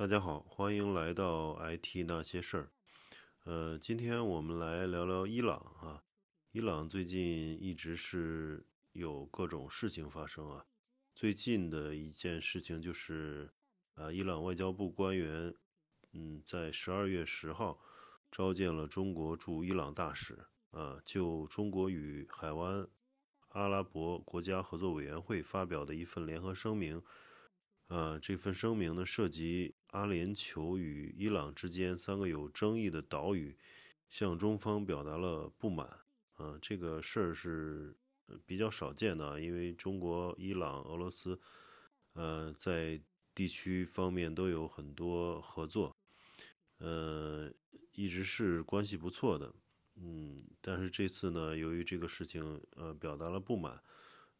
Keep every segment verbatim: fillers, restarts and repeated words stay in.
大家好，欢迎来到 I T 那些事儿。呃，今天我们来聊聊伊朗啊。伊朗最近一直是有各种事情发生啊。最近的一件事情就是，啊，伊朗外交部官员，嗯，在十二月十号召见了中国驻伊朗大使啊，就中国与海湾阿拉伯国家合作委员会发表的一份联合声明。呃、啊，这份声明呢，涉及阿联酋与伊朗之间三个有争议的岛屿向中方表达了不满。啊，这个事儿是比较少见的，因为中国、伊朗、俄罗斯，呃，在地区方面都有很多合作，呃，一直是关系不错的。嗯，但是这次呢，由于这个事情，呃，表达了不满。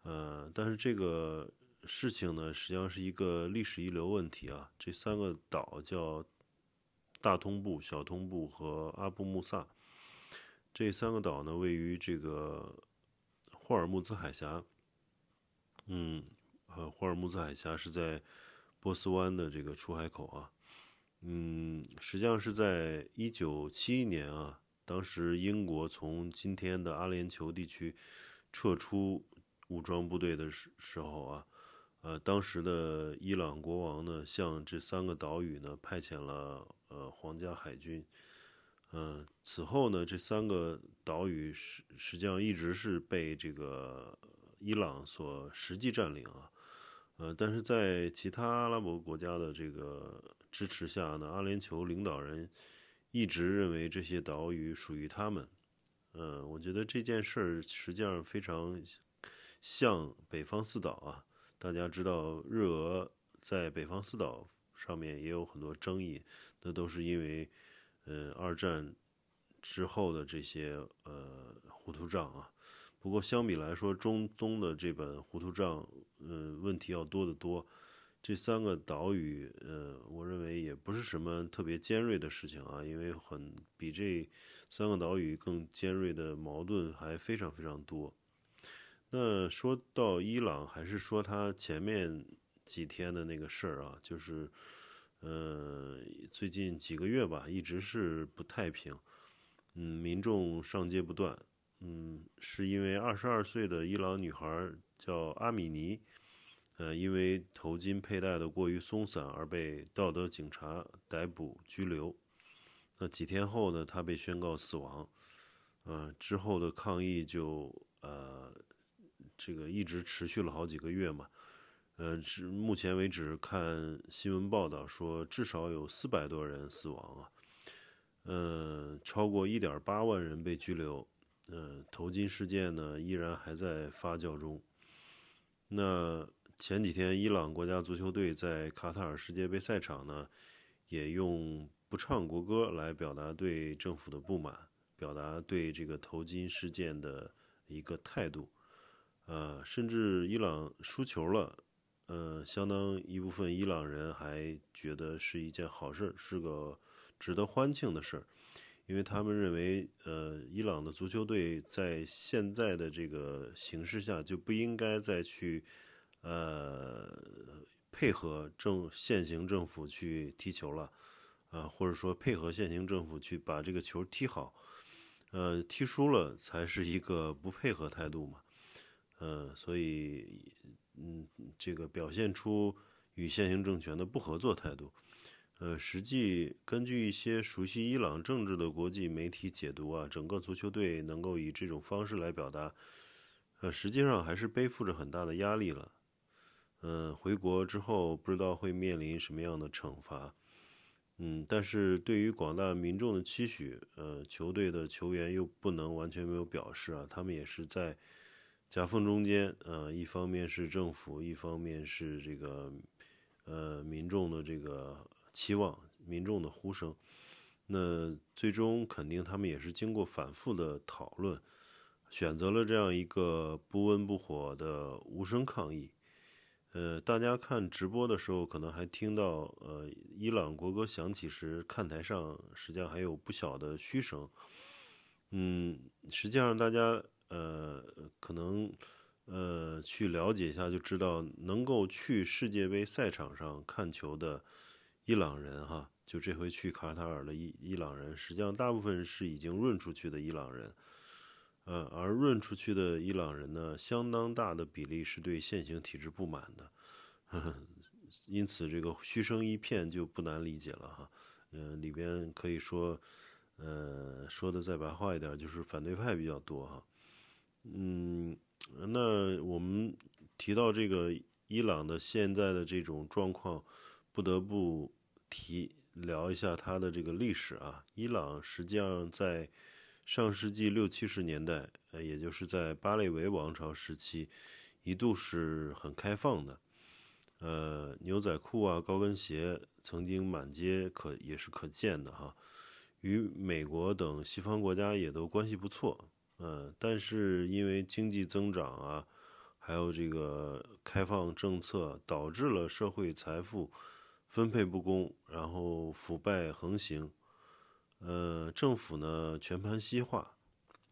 呃，但是这个事情呢，实际上是一个历史遗留问题啊。这三个岛叫大通布、小通布和阿布穆萨。这三个岛呢，位于这个霍尔木兹海峡。嗯，呃，霍尔木兹海峡是在波斯湾的这个出海口啊。嗯，实际上是在一九七一年啊，当时英国从今天的阿联酋地区撤出武装部队的时候啊。呃，当时的伊朗国王呢，向这三个岛屿呢派遣了呃皇家海军。呃，此后呢，这三个岛屿实实际上一直是被这个伊朗所实际占领啊。呃，但是在其他阿拉伯国家的这个支持下呢，阿联酋领导人一直认为这些岛屿属于他们。呃，我觉得这件事儿实际上非常像北方四岛啊。大家知道日俄在北方四岛上面也有很多争议，那都是因为呃二战之后的这些呃糊涂账啊。不过相比来说，中东的这本糊涂账呃问题要多得多。这三个岛屿呃我认为也不是什么特别尖锐的事情啊，因为很比这三个岛屿更尖锐的矛盾还非常非常多。那说到伊朗，还是说他前面几天的那个事儿啊，就是，呃，最近几个月吧，一直是不太平，嗯，民众上街不断，嗯，是因为二十二岁的伊朗女孩叫阿米尼，呃，因为头巾佩戴的过于松散而被道德警察逮捕拘留，那几天后呢，她被宣告死亡，呃，之后的抗议就呃。这个一直持续了好几个月嘛，呃，至目前为止看新闻报道说，至少有四百多人死亡啊，呃，超过一点八万人被拘留，呃，头巾事件呢依然还在发酵中。那前几天，伊朗国家足球队在卡塔尔世界杯赛场呢，也用不唱国歌来表达对政府的不满，表达对这个头巾事件的一个态度。呃，甚至伊朗输球了，呃，相当一部分伊朗人还觉得是一件好事，是个值得欢庆的事，因为他们认为，呃，伊朗的足球队在现在的这个形势下就不应该再去，呃，配合政现行政府去踢球了，啊、呃，或者说配合现行政府去把这个球踢好，呃，踢输了才是一个不配合态度嘛。呃，所以，嗯，这个表现出与现行政权的不合作态度。呃，实际根据一些熟悉伊朗政治的国际媒体解读啊，整个足球队能够以这种方式来表达，呃，实际上还是背负着很大的压力了。嗯、呃，回国之后不知道会面临什么样的惩罚。嗯，但是对于广大民众的期许，呃，球队的球员又不能完全没有表示啊，他们也是在夹缝中间，呃，一方面是政府，一方面是这个，呃，民众的这个期望，民众的呼声。那最终肯定他们也是经过反复的讨论，选择了这样一个不温不火的无声抗议。呃，大家看直播的时候，可能还听到，呃，伊朗国歌响起时，看台上实际上还有不小的嘘声。嗯，实际上大家。呃，可能呃去了解一下就知道，能够去世界杯赛场上看球的伊朗人哈，就这回去卡塔尔的伊伊朗人，实际上大部分是已经润出去的伊朗人，嗯，而润出去的伊朗人呢，相当大的比例是对现行体制不满的，呵呵，因此这个嘘声一片就不难理解了哈，嗯、呃，里边可以说，呃，说的再白话一点，就是反对派比较多哈，嗯，那我们提到这个伊朗的现在的这种状况。不得不提聊一下它的这个历史啊。伊朗实际上在上世纪六七十年代，呃，也就是在巴列维王朝时期，一度是很开放的，呃，牛仔裤啊、高跟鞋曾经满街可也是可见的哈。与美国等西方国家也都关系不错，嗯、呃，但是因为经济增长啊，还有这个开放政策，导致了社会财富分配不公，然后腐败横行，呃，政府呢全盘西化，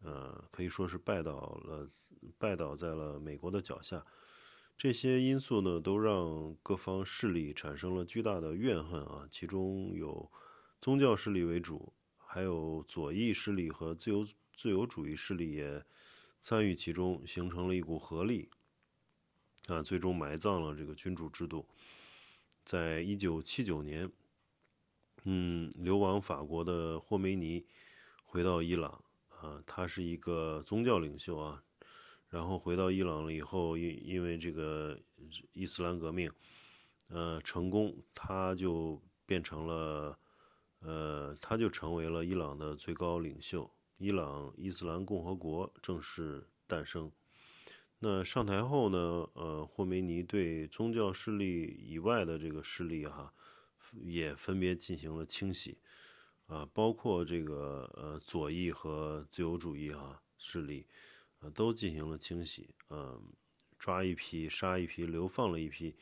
呃，可以说是拜倒了，拜倒在了美国的脚下。这些因素呢，都让各方势力产生了巨大的怨恨啊，其中有宗教势力为主，还有左翼势力和自由自由主义势力也参与其中，形成了一股合力，啊，最终埋葬了这个君主制度。在一九七九年，嗯，流亡法国的霍梅尼回到伊朗，啊，他是一个宗教领袖啊。然后回到伊朗了以后，因因为这个伊斯兰革命，呃，成功，他就变成了，呃，他就成为了伊朗的最高领袖。伊朗伊斯兰共和国正式诞生。那上台后呢，呃，霍梅尼对宗教势力以外的这个势力哈，也分别进行了清洗，啊，包括这个呃左翼和自由主义哈势力，啊，都进行了清洗，嗯、呃，抓一批，杀一批，流放了一批，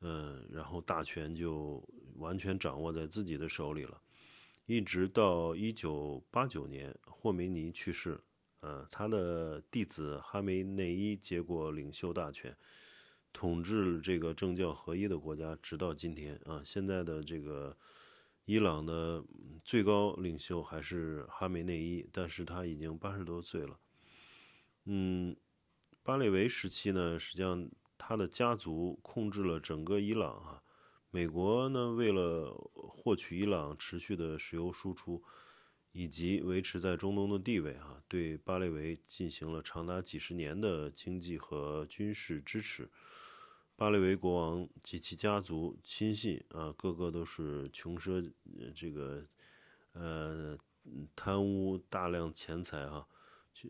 嗯、呃，然后大权就完全掌握在自己的手里了。一直到一九八九年，霍梅尼去世，呃，他的弟子哈梅内伊接过领袖大权，统治这个政教合一的国家，直到今天啊、呃。现在的这个伊朗的最高领袖还是哈梅内伊，但是他已经八十多岁了。嗯，巴列维时期呢，实际上他的家族控制了整个伊朗啊。美国呢，为了获取伊朗持续的石油输出，以及维持在中东的地位啊，对巴列维进行了长达几十年的经济和军事支持。巴列维国王及其家族亲信啊，个个都是穷奢，这个呃贪污大量钱财啊，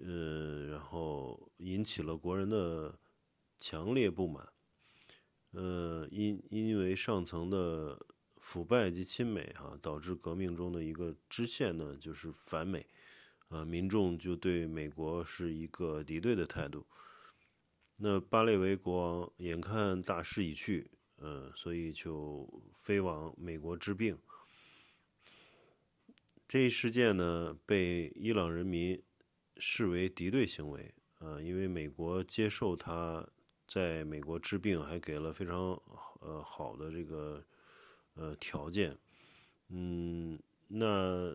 呃，然后引起了国人的强烈不满。呃，因因为上层的腐败及亲美哈、啊，导致革命中的一个支线呢，就是反美，呃，民众就对美国是一个敌对的态度。那巴列维国王眼看大势已去，呃，所以就飞往美国治病。这一事件呢，被伊朗人民视为敌对行为，呃，因为美国接受他。在美国治病还给了非常呃好的这个呃条件，嗯，那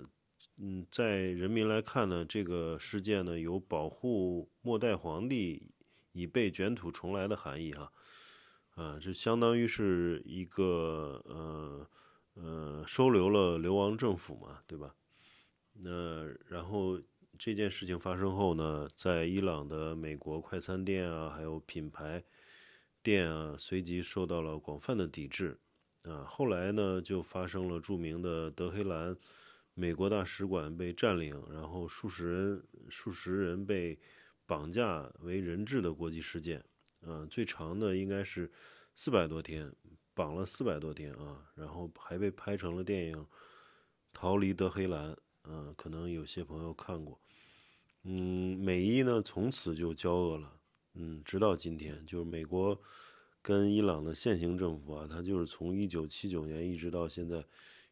嗯在人民来看呢，这个事件呢有保护末代皇帝以备卷土重来的含义哈，啊，这相当于是一个呃呃收留了流亡政府嘛，对吧？那然后。这件事情发生后呢，在伊朗的美国快餐店啊，还有品牌店啊，随即受到了广泛的抵制啊。后来呢，就发生了著名的德黑兰美国大使馆被占领，然后数十人数十人被绑架为人质的国际事件啊。最长的应该是四百多天，绑了四百多天啊，然后还被拍成了电影《逃离德黑兰》。嗯、呃，可能有些朋友看过，嗯，美伊呢从此就交恶了，嗯，直到今天，就是美国跟伊朗的现行政府啊，它就是从一九七九年一直到现在，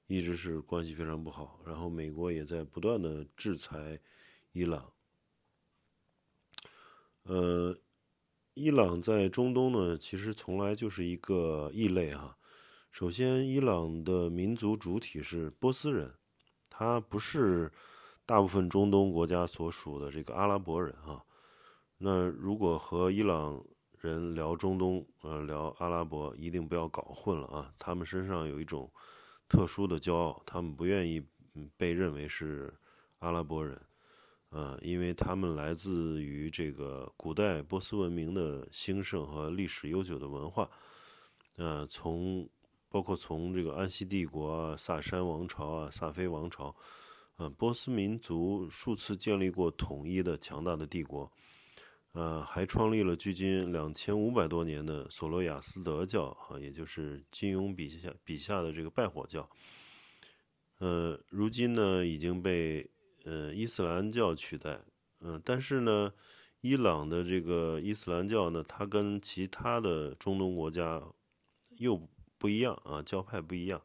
一直是关系非常不好，然后美国也在不断的制裁伊朗，呃，伊朗在中东呢，其实从来就是一个异类哈、啊。首先，伊朗的民族主体是波斯人，他不是大部分中东国家所属的这个阿拉伯人啊。那如果和伊朗人聊中东，呃，聊阿拉伯，一定不要搞混了啊！他们身上有一种特殊的骄傲，他们不愿意被认为是阿拉伯人，呃，因为他们来自于这个古代波斯文明的兴盛和历史悠久的文化，呃，从包括从这个安息帝国啊、萨珊王朝啊、萨菲王朝，呃，波斯民族数次建立过统一的强大的帝国。呃，还创立了距今两千五百多年的索罗亚斯德教啊，也就是金庸笔下笔下的这个拜火教。呃，如今呢已经被呃伊斯兰教取代。嗯、呃，但是呢，伊朗的这个伊斯兰教呢，它跟其他的中东国家又不一样啊，教派不一样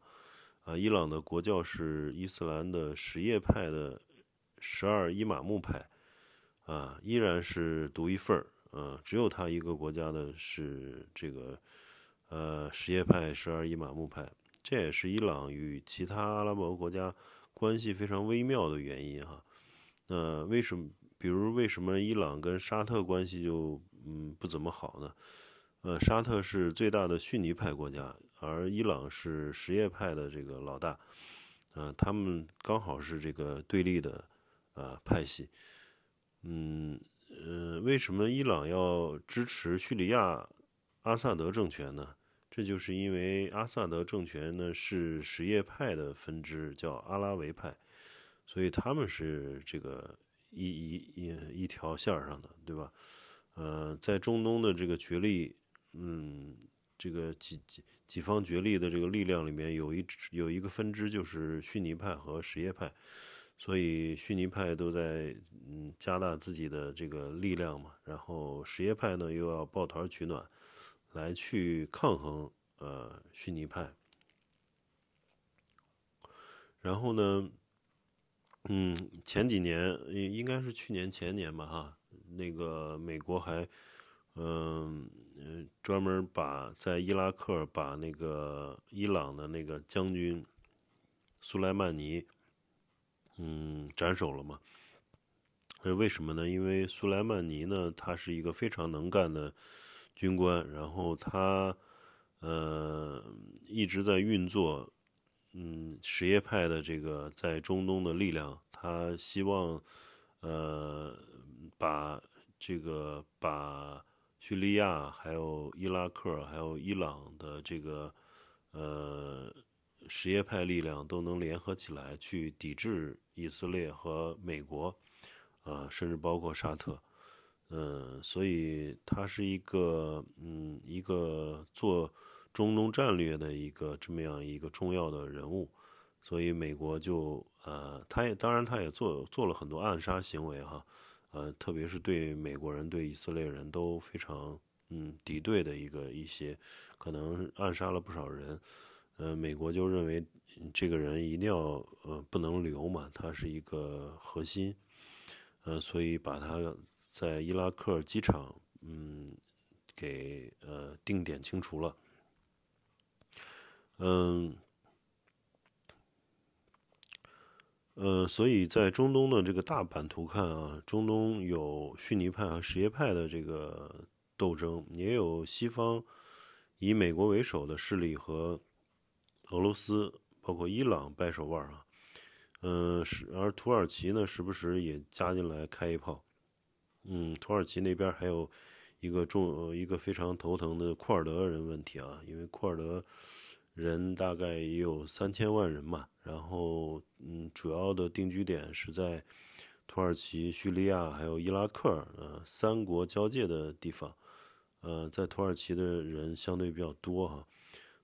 啊。伊朗的国教是伊斯兰的什叶派的十二伊玛目派。啊，依然是独一份儿，呃，只有他一个国家的是这个，呃，什叶派、十二伊玛目派，这也是伊朗与其他阿拉伯国家关系非常微妙的原因哈。那、呃、为什么，比如为什么伊朗跟沙特关系就嗯不怎么好呢？呃，沙特是最大的逊尼派国家，而伊朗是什叶派的这个老大，呃，他们刚好是这个对立的呃派系。嗯呃，为什么伊朗要支持叙利亚阿萨德政权呢？这就是因为阿萨德政权呢是什叶派的分支，叫阿拉维派，所以他们是这个一一一一条线上的，对吧？呃，在中东的这个角力，嗯，这个几几几方角力的这个力量里面，有一有一个分支就是逊尼派和什叶派。所以逊尼派都在嗯加大自己的这个力量嘛，然后什叶派呢又要抱团取暖，来去抗衡呃逊尼派。然后呢，嗯，前几年应该是去年前年吧哈，那个美国还嗯、呃、专门把在伊拉克把那个伊朗的那个将军苏莱曼尼。嗯，斩首了嘛？呃，为什么呢？因为苏莱曼尼呢，他是一个非常能干的军官，然后他呃一直在运作，嗯，什叶派的这个在中东的力量，他希望呃把这个把叙利亚、还有伊拉克、还有伊朗的这个呃。什叶派力量都能联合起来去抵制以色列和美国，啊、呃，甚至包括沙特，嗯、呃，所以它是一个嗯一个做中东战略的一个这么样一个重要的人物，所以美国就呃，他也当然他也做做了很多暗杀行为哈，呃，特别是对美国人对以色列人都非常嗯敌对的一个一些，可能暗杀了不少人。呃，美国就认为这个人一定要呃不能留嘛，他是一个核心，呃，所以把他在伊拉克机场嗯给呃定点清除了。嗯，呃，所以在中东的这个大版图看啊，中东有逊尼派和什叶派的这个斗争，也有西方以美国为首的势力和。俄罗斯包括伊朗掰手腕啊，嗯、呃，而土耳其呢，时不时也加进来开一炮。嗯，土耳其那边还有一个重、呃、一个非常头疼的库尔德人问题啊，因为库尔德人大概也有三千万人嘛，然后嗯，主要的定居点是在土耳其、叙利亚还有伊拉克呃三国交界的地方，呃，在土耳其的人相对比较多哈、啊，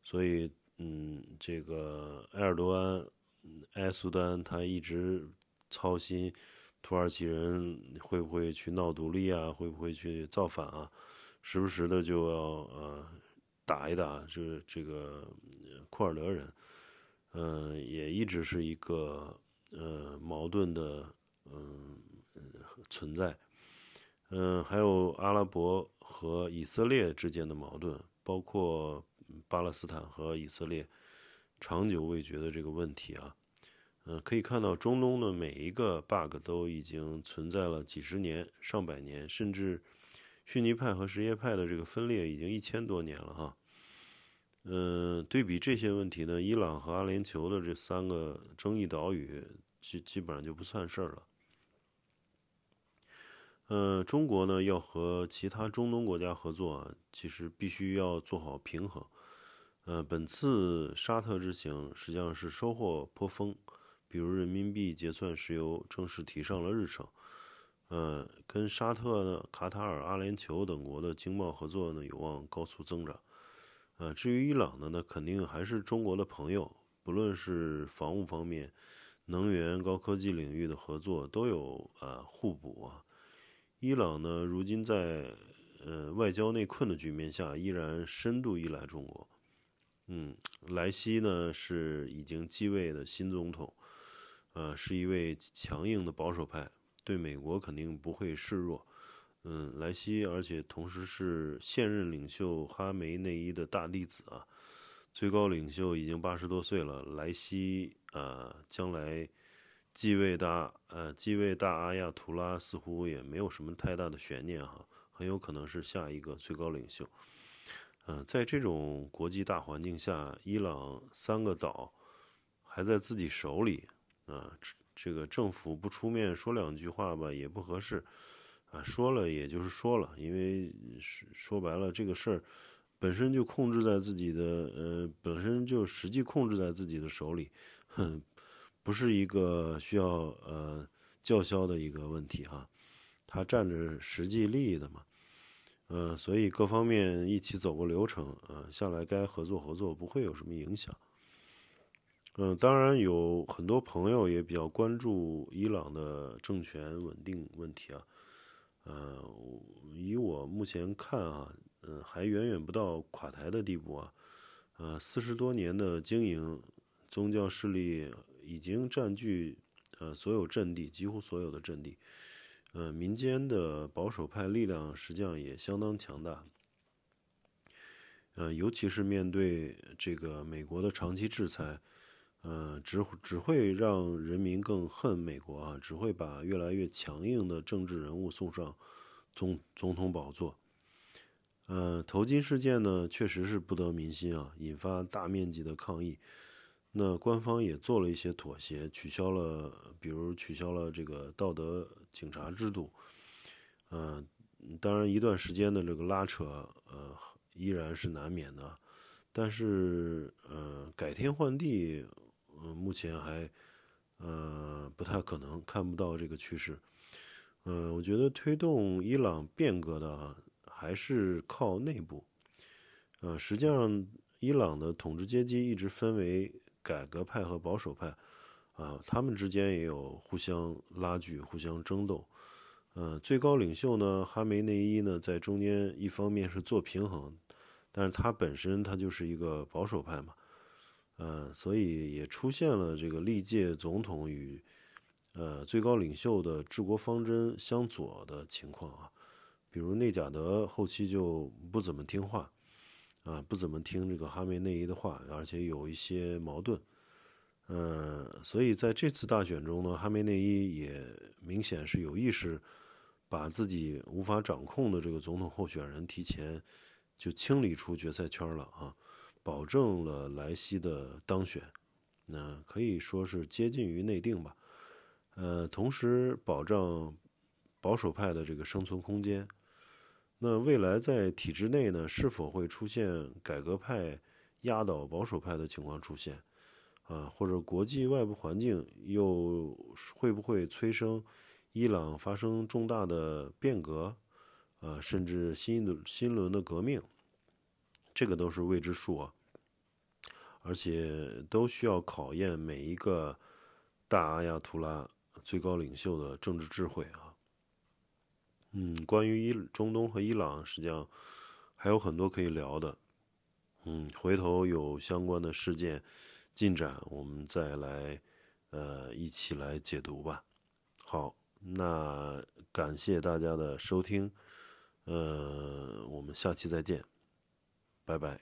所以。嗯，这个埃尔多安、埃苏丹他一直操心土耳其人会不会去闹独立啊，会不会去造反啊，时不时的就要呃打一打这这个库尔德人，嗯、呃，也一直是一个呃矛盾的嗯、呃、存在，嗯、呃，还有阿拉伯和以色列之间的矛盾，包括。巴勒斯坦和以色列长久未决的这个问题啊。嗯、呃，可以看到中东的每一个 bug 都已经存在了几十年、上百年，甚至逊尼派和什叶派的这个分裂已经一千多年了哈。嗯、呃，对比这些问题呢，伊朗和阿联酋的这三个争议岛屿基基本上就不算事儿了。呃，中国呢要和其他中东国家合作啊，其实必须要做好平衡。呃，本次沙特之行实际上是收获颇丰，比如人民币结算石油正式提上了日程。呃，跟沙特呢、卡塔尔、阿联酋等国的经贸合作呢有望高速增长。呃，至于伊朗呢，那肯定还是中国的朋友，不论是防务方面、能源、高科技领域的合作都有呃互补啊。伊朗呢，如今在呃外交内困的局面下，依然深度依赖中国。嗯，莱西呢是已经继位的新总统，呃，是一位强硬的保守派，对美国肯定不会示弱。嗯，莱西，而且同时是现任领袖哈梅内伊的大弟子啊，最高领袖已经八十多岁了。莱西啊、呃，将来继位大呃继位大阿亚图拉似乎也没有什么太大的悬念哈，很有可能是下一个最高领袖。嗯、呃，在这种国际大环境下，伊朗三个岛还在自己手里啊、呃，这个政府不出面说两句话吧，也不合适。啊，说了也就是说了，因为说白了，这个事儿本身就控制在自己的呃，本身就实际控制在自己的手里，不是一个需要呃叫嚣的一个问题哈、啊，它占着实际利益的嘛，呃，所以各方面一起走个流程，呃，下来该合作合作，不会有什么影响。嗯、呃，当然有很多朋友也比较关注伊朗的政权稳定问题啊。呃，以我目前看啊，嗯、呃，还远远不到垮台的地步啊。呃，四十多年的经营，宗教势力已经占据呃所有阵地，几乎所有的阵地。呃，民间的保守派力量实际上也相当强大。呃，尤其是面对这个美国的长期制裁，呃，只只会让人民更恨美国啊，只会把越来越强硬的政治人物送上总总统宝座。呃，头巾事件呢，确实是不得民心啊，引发大面积的抗议。那官方也做了一些妥协，取消了，比如取消了这个道德警察制度。呃，当然一段时间的这个拉扯，呃，依然是难免的。但是，呃，改天换地。嗯、目前还呃不太可能，看不到这个趋势。嗯、呃，我觉得推动伊朗变革的还是靠内部。呃，实际上，伊朗的统治阶级一直分为改革派和保守派，啊、呃，他们之间也有互相拉锯、互相争斗。呃，最高领袖呢，哈梅内伊呢，在中间一方面是做平衡，但是他本身他就是一个保守派嘛。呃，所以也出现了这个历届总统与呃最高领袖的治国方针相左的情况啊，比如内贾德后期就不怎么听话，啊、呃，不怎么听这个哈梅内伊的话，而且有一些矛盾，嗯、呃，所以在这次大选中呢，哈梅内伊也明显是有意识把自己无法掌控的这个总统候选人提前就清理出决赛圈了啊。保证了莱西的当选，那可以说是接近于内定吧。呃，同时保障保守派的这个生存空间。那未来在体制内呢，是否会出现改革派压倒保守派的情况出现？啊，或者国际外部环境又会不会催生伊朗发生重大的变革？啊，甚至新的新轮的革命？这个都是未知数啊，而且都需要考验每一个大阿亚图拉最高领袖的政治智慧啊。嗯，关于伊中东和伊朗，实际上还有很多可以聊的。嗯，回头有相关的事件进展，我们再来呃一起来解读吧。好，那感谢大家的收听，呃，我们下期再见。拜拜。